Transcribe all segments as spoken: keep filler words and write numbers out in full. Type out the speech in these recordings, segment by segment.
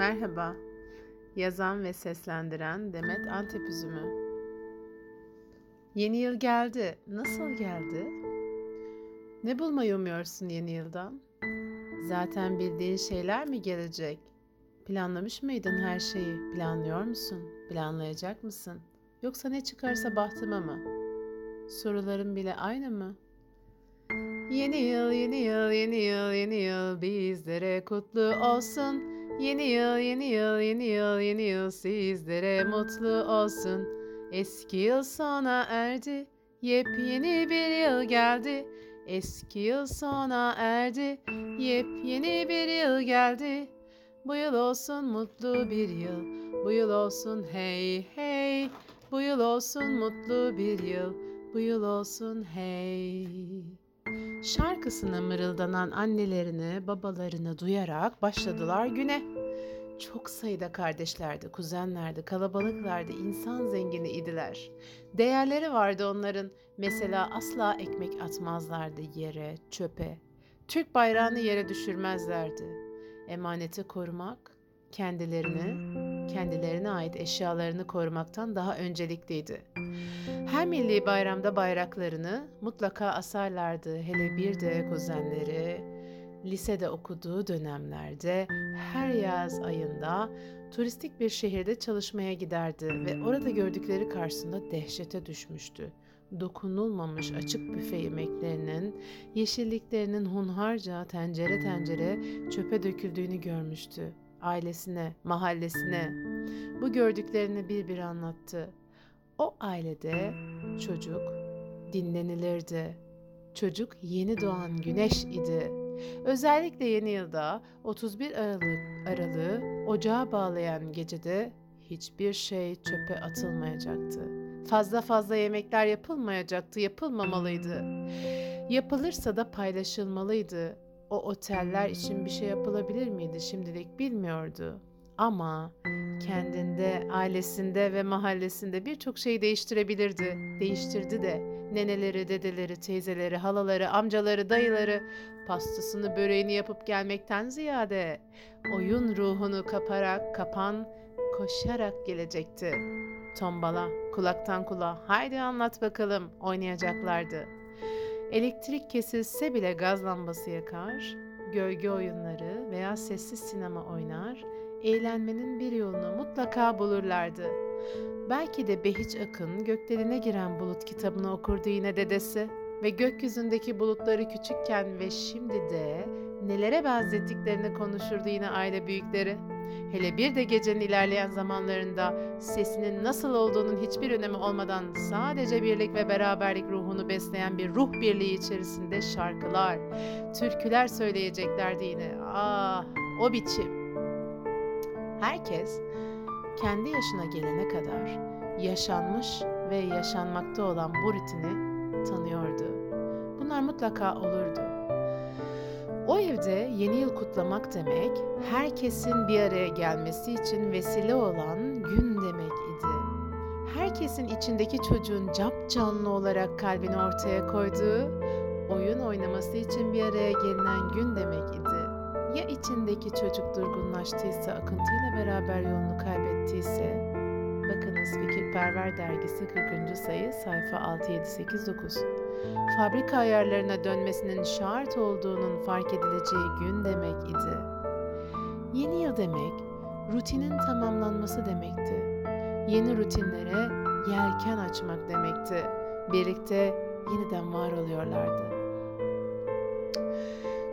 Merhaba, yazan ve seslendiren Demet Antepüzü mü? Yeni yıl geldi. Nasıl geldi? Ne bulmayı umuyorsun yeni yıldan? Zaten bildiğin şeyler mi gelecek? Planlamış mıydın her şeyi? Planlıyor musun? Planlayacak mısın? Yoksa ne çıkarsa bahtıma mı? Soruların bile aynı mı? Yeni yıl, yeni yıl, yeni yıl, yeni yıl bizlere kutlu olsun. Yeni yıl, yeni yıl, yeni yıl, yeni yıl sizlere mutlu olsun. Eski yıl sona erdi, yepyeni bir yıl geldi. Eski yıl sona erdi, yepyeni bir yıl geldi. Bu yıl olsun mutlu bir yıl, bu yıl olsun hey hey. Bu yıl olsun mutlu bir yıl, bu yıl olsun hey. Şarkısına mırıldanan annelerini, babalarını duyarak başladılar güne. Çok sayıda kardeşlerdi, kuzenlerdi, kalabalıklardı, insan zengini idiler. Değerleri vardı onların. Mesela asla ekmek atmazlardı yere, çöpe. Türk bayrağını yere düşürmezlerdi. Emaneti korumak, kendilerini... kendilerine ait eşyalarını korumaktan daha öncelikliydi. Her milli bayramda bayraklarını mutlaka asarlardı. Hele bir de kuzenleri lisede okuduğu dönemlerde her yaz ayında turistik bir şehirde çalışmaya giderdi ve orada gördükleri karşısında dehşete düşmüştü. Dokunulmamış açık büfe yemeklerinin, yeşilliklerinin hunharca tencere tencere çöpe döküldüğünü görmüştü. Ailesine, mahallesine bu gördüklerini bir bir anlattı. O ailede çocuk dinlenilirdi. Çocuk yeni doğan güneş idi. Özellikle yeni yılda otuz bir Aralık aralığı ocağa bağlayan gecede hiçbir şey çöpe atılmayacaktı. Fazla fazla yemekler yapılmayacaktı, yapılmamalıydı. Yapılırsa da paylaşılmalıydı. O oteller için bir şey yapılabilir miydi şimdilik bilmiyordu. Ama kendinde, ailesinde ve mahallesinde birçok şeyi değiştirebilirdi. Değiştirdi de neneleri, dedeleri, teyzeleri, halaları, amcaları, dayıları pastasını, böreğini yapıp gelmekten ziyade oyun ruhunu kaparak, kapan, koşarak gelecekti. Tombala, kulaktan kulağa, haydi anlat bakalım oynayacaklardı. Elektrik kesilse bile gaz lambası yakar, gölge oyunları veya sessiz sinema oynar, eğlenmenin bir yolunu mutlaka bulurlardı. Belki de Behiç Akın Gökdelen'e giren bulut kitabını okurdu yine dedesi ve gökyüzündeki bulutları küçükken ve şimdi de nelere benzettiklerini konuşurdu yine aile büyükleri. Hele bir de gecenin ilerleyen zamanlarında sesinin nasıl olduğunun hiçbir önemi olmadan sadece birlik ve beraberlik ruhunu besleyen bir ruh birliği içerisinde şarkılar, türküler söyleyeceklerdi yine. Ah, o biçim. Herkes kendi yaşına gelene kadar yaşanmış ve yaşanmakta olan bu ritmi tanıyordu. Bunlar mutlaka olurdu. O evde yeni yıl kutlamak demek, herkesin bir araya gelmesi için vesile olan gün demek idi. Herkesin içindeki çocuğun capcanlı olarak kalbini ortaya koyduğu, oyun oynaması için bir araya gelinen gün demek idi. Ya içindeki çocuk durgunlaştıysa, akıntıyla beraber yolunu kaybettiyse? Bakınız Fikirperver Dergisi kırkıncı sayı sayfa altı yedi sekiz dokuz. Fabrika ayarlarına dönmesinin şart olduğunun fark edileceği gün demek idi. Yeni yıl demek, rutinin tamamlanması demekti. Yeni rutinlere yelken açmak demekti. Birlikte yeniden var oluyorlardı.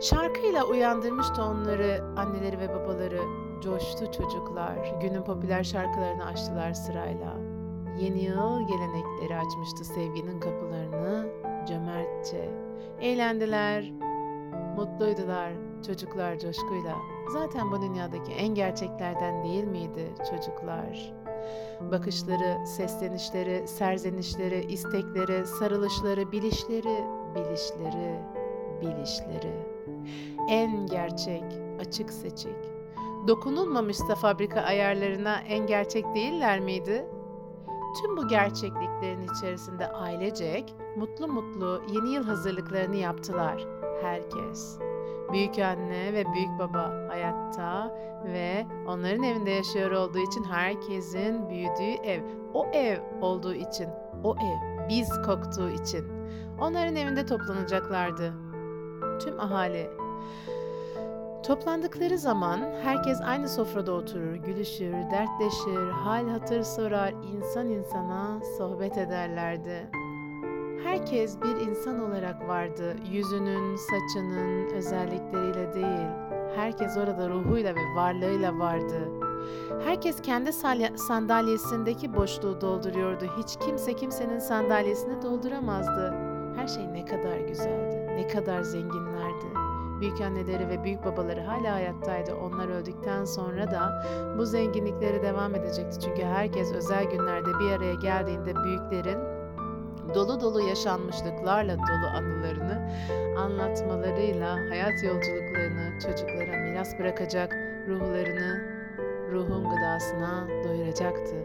Şarkıyla uyandırmıştı onları, anneleri ve babaları. Coştu çocuklar, günün popüler şarkılarını açtılar sırayla. Yeni yıl gelenekleri açmıştı sevginin kapılarını cömertçe. Eğlendiler, mutluydular çocuklar coşkuyla. Zaten bu dünyadaki en gerçeklerden değil miydi çocuklar? Bakışları, seslenişleri, serzenişleri, istekleri, sarılışları, bilişleri, bilişleri, bilişleri. En gerçek, açık seçik. Dokunulmamışsa fabrika ayarlarına en gerçek değiller miydi? Tüm bu gerçekliklerin içerisinde ailecek mutlu mutlu yeni yıl hazırlıklarını yaptılar herkes. Büyük anne ve büyük baba hayatta ve onların evinde yaşıyor olduğu için herkesin büyüdüğü ev, o ev olduğu için, o ev biz koktuğu için onların evinde toplanacaklardı. Tüm ahali. Toplandıkları zaman herkes aynı sofrada oturur, gülüşür, dertleşir, hal hatır sorar, insan insana sohbet ederlerdi. Herkes bir insan olarak vardı, yüzünün, saçının özellikleriyle değil. Herkes orada ruhuyla ve varlığıyla vardı. Herkes kendi sandalyesindeki boşluğu dolduruyordu. Hiç kimse kimsenin sandalyesini dolduramazdı. Her şey ne kadar güzeldi, ne kadar zenginlerdi. Büyük anneleri ve büyük babaları hala hayattaydı. Onlar öldükten sonra da bu zenginlikleri devam edecekti. Çünkü herkes özel günlerde bir araya geldiğinde büyüklerin dolu dolu yaşanmışlıklarla dolu anılarını anlatmalarıyla hayat yolculuklarını çocuklara miras bırakacak, ruhlarını ruhun gıdasına doyuracaktı.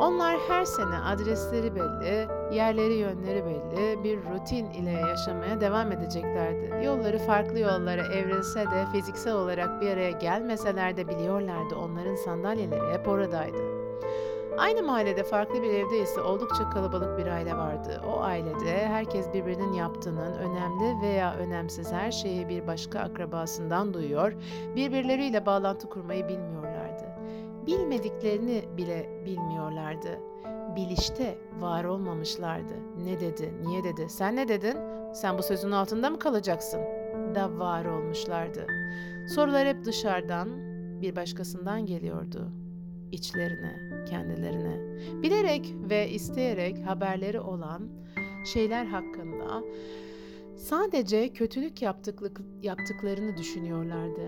Onlar her sene adresleri belli, yerleri yönleri belli bir rutin ile yaşamaya devam edeceklerdi. Yolları farklı yollara evrilse de fiziksel olarak bir araya gelmeseler de biliyorlardı onların sandalyeleri hep oradaydı. Aynı mahallede farklı bir evde ise oldukça kalabalık bir aile vardı. O ailede herkes birbirinin yaptığının önemli veya önemsiz her şeyi bir başka akrabasından duyuyor, birbirleriyle bağlantı kurmayı bilmiyorlardı. Bilmediklerini bile bilmiyorlardı. Bilişte var olmamışlardı. Ne dedi, niye dedi, sen ne dedin, sen bu sözün altında mı kalacaksın? Da var olmuşlardı. Sorular hep dışarıdan, bir başkasından geliyordu. İçlerine, kendilerine. Bilerek ve isteyerek haberleri olan şeyler hakkında sadece kötülük yaptıklarını düşünüyorlardı.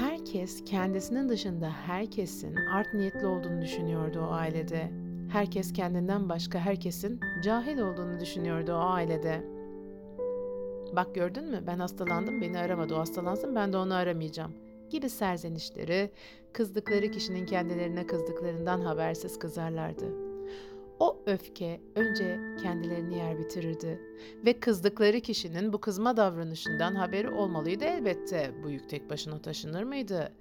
Herkes kendisinin dışında herkesin art niyetli olduğunu düşünüyordu o ailede. Herkes kendinden başka herkesin cahil olduğunu düşünüyordu o ailede. Bak gördün mü? Ben hastalandım, beni aramadı. O hastalansın, ben de onu aramayacağım. Gibi serzenişleri, kızdıkları kişinin kendilerine kızdıklarından habersiz kızarlardı. O öfke önce kendilerini yer bitirirdi ve kızdıkları kişinin bu kızma davranışından haberi olmalıydı elbette. Bu yük tek başına taşınır mıydı?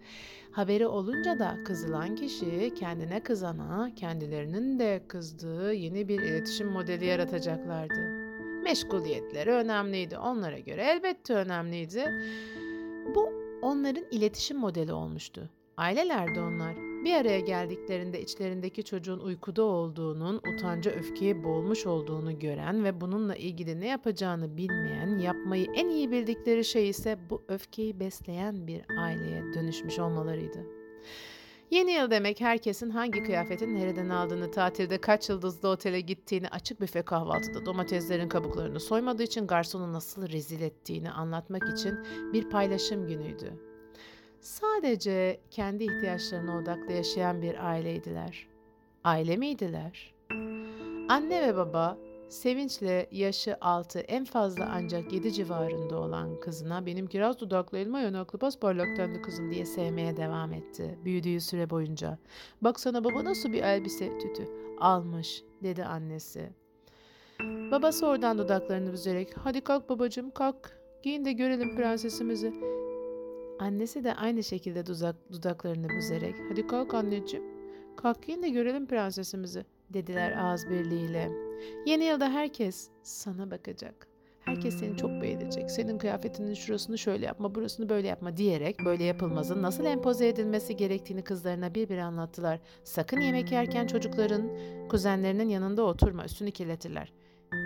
Haberi olunca da kızılan kişi kendine kızana, kendilerinin de kızdığı yeni bir iletişim modeli yaratacaklardı. Meşguliyetleri önemliydi, onlara göre elbette önemliydi. Bu onların iletişim modeli olmuştu. Ailelerdi onlar. Bir araya geldiklerinde içlerindeki çocuğun uykuda olduğunun, utanca öfkeye boğulmuş olduğunu gören ve bununla ilgili ne yapacağını bilmeyen, yapmayı en iyi bildikleri şey ise bu öfkeyi besleyen bir aileye dönüşmüş olmalarıydı. Yeni yıl demek herkesin hangi kıyafetin nereden aldığını, tatilde kaç yıldızlı otele gittiğini, açık büfe kahvaltıda domateslerin kabuklarını soymadığı için garsonu nasıl rezil ettiğini anlatmak için bir paylaşım günüydü. Sadece kendi ihtiyaçlarına odaklı yaşayan bir aileydiler. Aile miydiler? Anne ve baba sevinçle yaşı altı, en fazla ancak yedi civarında olan kızına "Benim kiraz dudaklı, elma yanaklı, pasparlak tenli kızım" diye sevmeye devam etti büyüdüğü süre boyunca. "Baksana baba nasıl bir elbise tütü almış" dedi annesi. Babası oradan dudaklarını büzerek "Hadi kalk babacığım, kalk, giyin de görelim prensesimizi." Annesi de aynı şekilde dudak, dudaklarını büzerek "Hadi kalk anneciğim, kalk, giyin de görelim prensesimizi" dediler ağız birliğiyle. Yeni yılda herkes sana bakacak. Herkes seni çok beğenecek. Senin kıyafetinin şurasını şöyle yapma, burasını böyle yapma diyerek böyle yapılmazın nasıl empoze edilmesi gerektiğini kızlarına bir bir anlattılar. Sakın yemek yerken çocukların, kuzenlerinin yanında oturma, üstünü kirletirler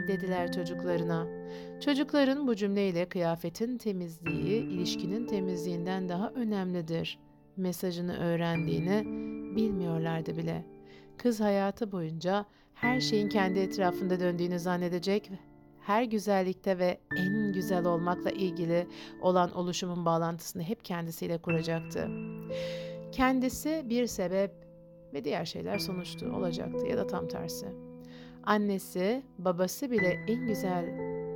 dediler çocuklarına. Çocukların bu cümleyle kıyafetin temizliği, ilişkinin temizliğinden daha önemlidir mesajını öğrendiğini bilmiyorlardı bile. Kız hayatı boyunca her şeyin kendi etrafında döndüğünü zannedecek, her güzellikte ve en güzel olmakla ilgili olan oluşumun bağlantısını hep kendisiyle kuracaktı. Kendisi bir sebep ve diğer şeyler sonuçtu olacaktı ya da tam tersi. Annesi, babası bile en güzel,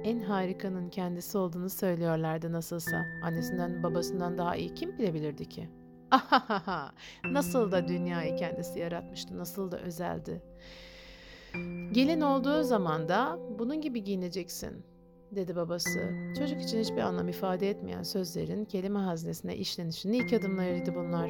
en harikanın kendisi olduğunu söylüyorlardı nasılsa. Annesinden, babasından daha iyi kim bilebilirdi ki? Ahahaha! Nasıl da dünyayı kendisi yaratmıştı, nasıl da özeldi. Gelin olduğu zaman da bunun gibi giyineceksin. dedi babası. Çocuk için hiçbir anlam ifade etmeyen sözlerin kelime haznesine işlenişinin ilk adımlarıydı bunlar.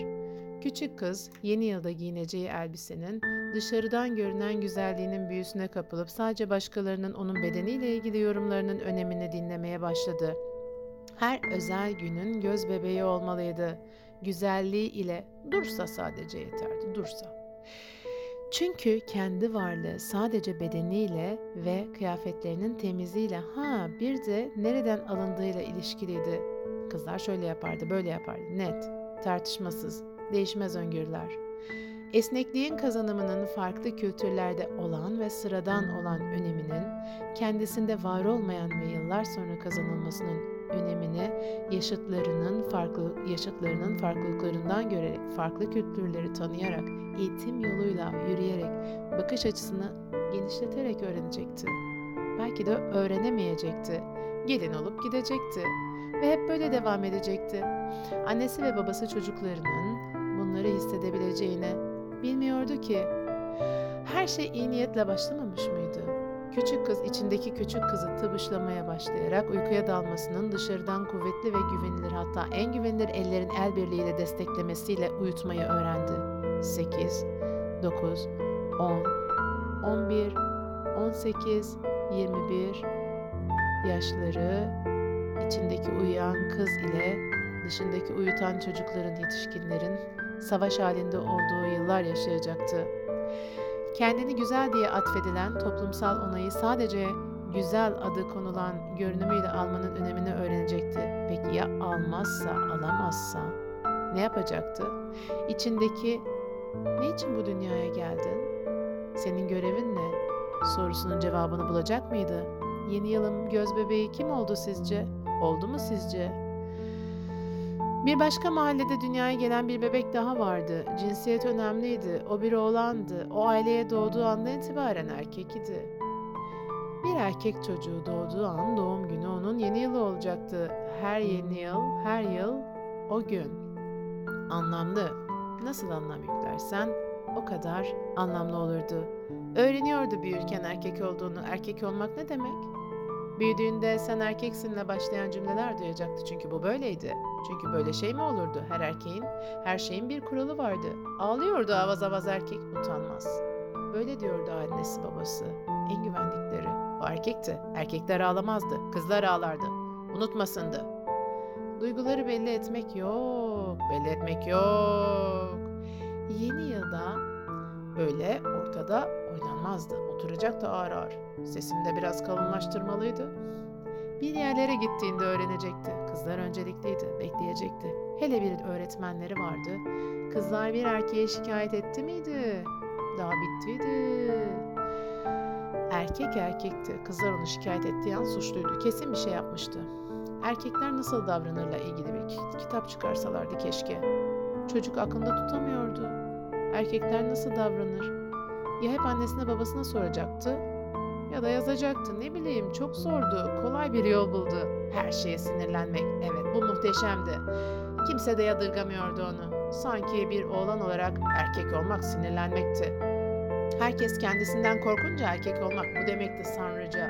Küçük kız, yeni yılda giyineceği elbisenin, dışarıdan görünen güzelliğinin büyüsüne kapılıp sadece başkalarının onun bedeniyle ilgili yorumlarının önemini dinlemeye başladı. Her özel günün göz bebeği olmalıydı. Güzelliği ile dursa sadece yeterdi, dursa. Çünkü kendi varlığı sadece bedeniyle ve kıyafetlerinin temizliğiyle, ha bir de nereden alındığıyla ilişkiliydi. Kızlar şöyle yapardı, böyle yapardı. Net, tartışmasız, değişmez öngörüler. Esnekliğin kazanımının farklı kültürlerde olan ve sıradan olan öneminin, kendisinde var olmayan ve yıllar sonra kazanılmasının önemini yaşıtlarının farklı yaşıtlarının farklılıklarından görerek, farklı kültürleri tanıyarak, eğitim yoluyla yürüyerek, bakış açısını genişleterek öğrenecekti. Belki de öğrenemeyecekti. Gelin olup gidecekti ve hep böyle devam edecekti. Annesi ve babası çocuklarının bunları hissedebileceğini bilmiyordu ki. Her şey iyi niyetle başlamamış mıydı? Küçük kız içindeki küçük kızı tıbışlamaya başlayarak uykuya dalmasının dışarıdan kuvvetli ve güvenilir, hatta en güvenilir ellerin el birliğiyle desteklemesiyle uyutmayı öğrendi. sekiz, dokuz, on, on bir, on sekiz, yirmi bir yaşları içindeki uyuyan kız ile dışındaki uyutan çocukların, yetişkinlerin savaş halinde olduğu yıllar yaşayacaktı. Kendini güzel diye atfedilen toplumsal onayı sadece güzel adı konulan görünümüyle almanın önemini öğrenecekti. Peki ya almazsa, alamazsa ne yapacaktı? İçindeki "Ne için bu dünyaya geldin? Senin görevin ne?" sorusunun cevabını bulacak mıydı? Yeni yılın göz bebeği kim oldu sizce? Oldu mu sizce? Bir başka mahallede dünyaya gelen bir bebek daha vardı. Cinsiyet önemliydi. O bir oğlandı. O aileye doğduğu andan itibaren erkek idi. Bir erkek çocuğu doğduğu an doğum günü onun yeni yılı olacaktı. Her yeni yıl, her yıl o gün. Anlamlı. Nasıl anlam yüklersen o kadar anlamlı olurdu. Öğreniyordu büyürken erkek olduğunu. Erkek olmak ne demek? Büyüdüğünde "sen erkeksinle" başlayan cümleler duyacaktı, çünkü bu böyleydi. Çünkü böyle şey mi olurdu? Her erkeğin, her şeyin bir kuralı vardı. Ağlıyordu avaz avaz erkek, utanmaz. Böyle diyordu annesi, babası. En güvendikleri. O erkekti. Erkekler ağlamazdı. Kızlar ağlardı. Unutmasındı. Duyguları belli etmek yok. Belli etmek yok. Yeni yılda öyle ortada oynanmazdı. Oturacaktı ağır ağır. Sesini de biraz kalınlaştırmalıydı. Bir yerlere gittiğinde öğrenecekti. Kızlar öncelikliydi, bekleyecekti. Hele bir öğretmenleri vardı. Kızlar bir erkeğe şikayet etti miydi? Daha bittiydi. Erkek erkekti. Kızlar onu şikayet ettiği an suçluydu. Kesin bir şey yapmıştı. Erkekler nasıl davranırla ilgili bir kitap çıkarsalardı keşke. Çocuk aklında tutamıyordu. Erkekler nasıl davranır? Ya hep annesine babasına soracaktı, ya da yazacaktı. Ne bileyim, çok zordu. Kolay bir yol buldu. Her şeye sinirlenmek. Evet, bu muhteşemdi. Kimse de yadırgamıyordu onu. Sanki bir oğlan olarak erkek olmak sinirlenmekti. Herkes kendisinden korkunca erkek olmak bu demekti sanrıca.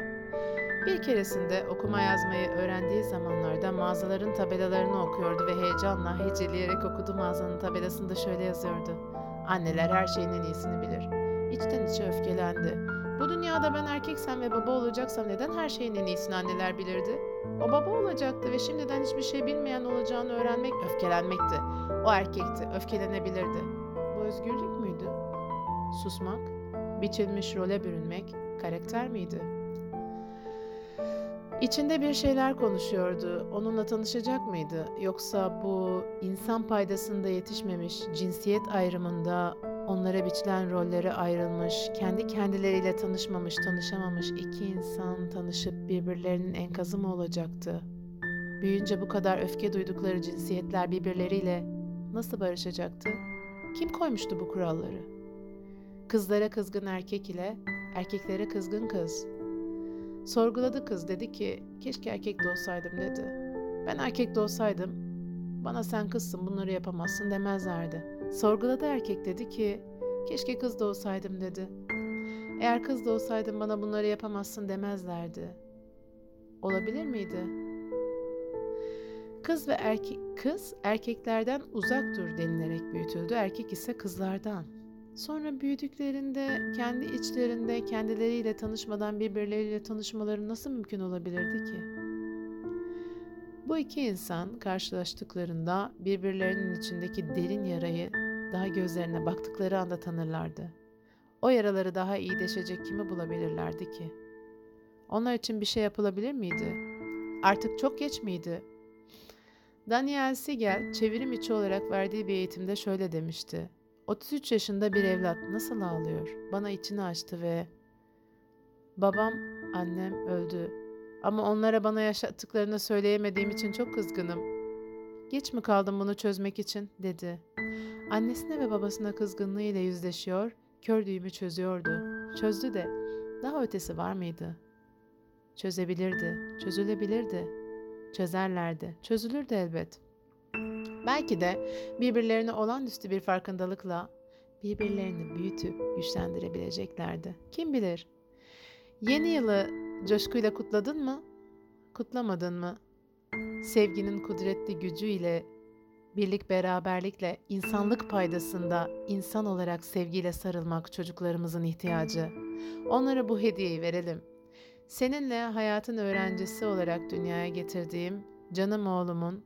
Bir keresinde okuma yazmayı öğrendiği zamanlarda mağazaların tabelalarını okuyordu ve heyecanla heceleyerek okudu. Mağazanın tabelasında şöyle yazıyordu: "Anneler her şeyin en iyisini bilir." İçten içe öfkelendi. Bu dünyada ben erkeksem ve baba olacaksam neden her şeyin en iyisini anneler bilirdi? O baba olacaktı ve şimdiden hiçbir şey bilmeyen olacağını öğrenmek öfkelenmekti. O erkekti, öfkelenebilirdi. Bu özgürlük müydü? Susmak, biçilmiş role bürünmek karakter miydi? İçinde bir şeyler konuşuyordu. Onunla tanışacak mıydı? Yoksa bu insan paydasında yetişmemiş, cinsiyet ayrımında onlara biçilen rollere ayrılmış, kendi kendileriyle tanışmamış, tanışamamış iki insan tanışıp birbirlerinin enkazı mı olacaktı? Büyüyünce bu kadar öfke duydukları cinsiyetler birbirleriyle nasıl barışacaktı? Kim koymuştu bu kuralları? Kızlara kızgın erkek ile erkeklere kızgın kız. Sorguladı kız, dedi ki "keşke erkek de olsaydım" dedi. "Ben erkek de olsaydım bana sen kızsın bunları yapamazsın" demezlerdi. Sorguladı erkek, dedi ki "keşke kız da olsaydım" dedi. "Eğer kız da olsaydım bana bunları yapamazsın" demezlerdi. olabilir miydi? Kız ve erkek kız erkeklerden uzak dur denilerek büyütüldü, erkek ise kızlardan. Sonra büyüdüklerinde kendi içlerinde kendileriyle tanışmadan birbirleriyle tanışmaları nasıl mümkün olabilirdi ki? Bu iki insan karşılaştıklarında birbirlerinin içindeki derin yarayı daha gözlerine baktıkları anda tanırlardı. O yaraları daha iyi deşecek kimi bulabilirlerdi ki? Onlar için bir şey yapılabilir miydi? Artık çok geç miydi? Daniel Siegel çevrim içi olarak verdiği bir eğitimde şöyle demişti. otuz üç yaşında bir evlat nasıl ağlıyor? Bana içini açtı ve babam, annem öldü. Ama onlara bana yaşattıklarını söyleyemediğim için çok kızgınım. Geç mi kaldım bunu çözmek için? Dedi. Annesine ve babasına kızgınlığıyla yüzleşiyor, kör düğümü çözüyordu. Çözdü de daha ötesi var mıydı? Çözebilirdi, çözülebilirdi, çözerlerdi, çözülürdü elbet. Belki de birbirlerine olağanüstü bir farkındalıkla birbirlerini büyütüp güçlendirebileceklerdi. Kim bilir? Yeni yılı coşkuyla kutladın mı? Kutlamadın mı? Sevginin kudretli gücüyle, birlik beraberlikle, insanlık paydasında insan olarak sevgiyle sarılmak çocuklarımızın ihtiyacı. Onlara bu hediyeyi verelim. Seninle hayatın öğrencisi olarak dünyaya getirdiğim canım oğlumun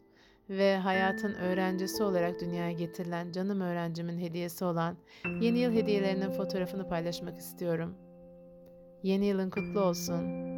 ve hayatın öğrencisi olarak dünyaya getirilen canım öğrencimin hediyesi olan yeni yıl hediyelerinin fotoğrafını paylaşmak istiyorum. Yeni yılın kutlu olsun.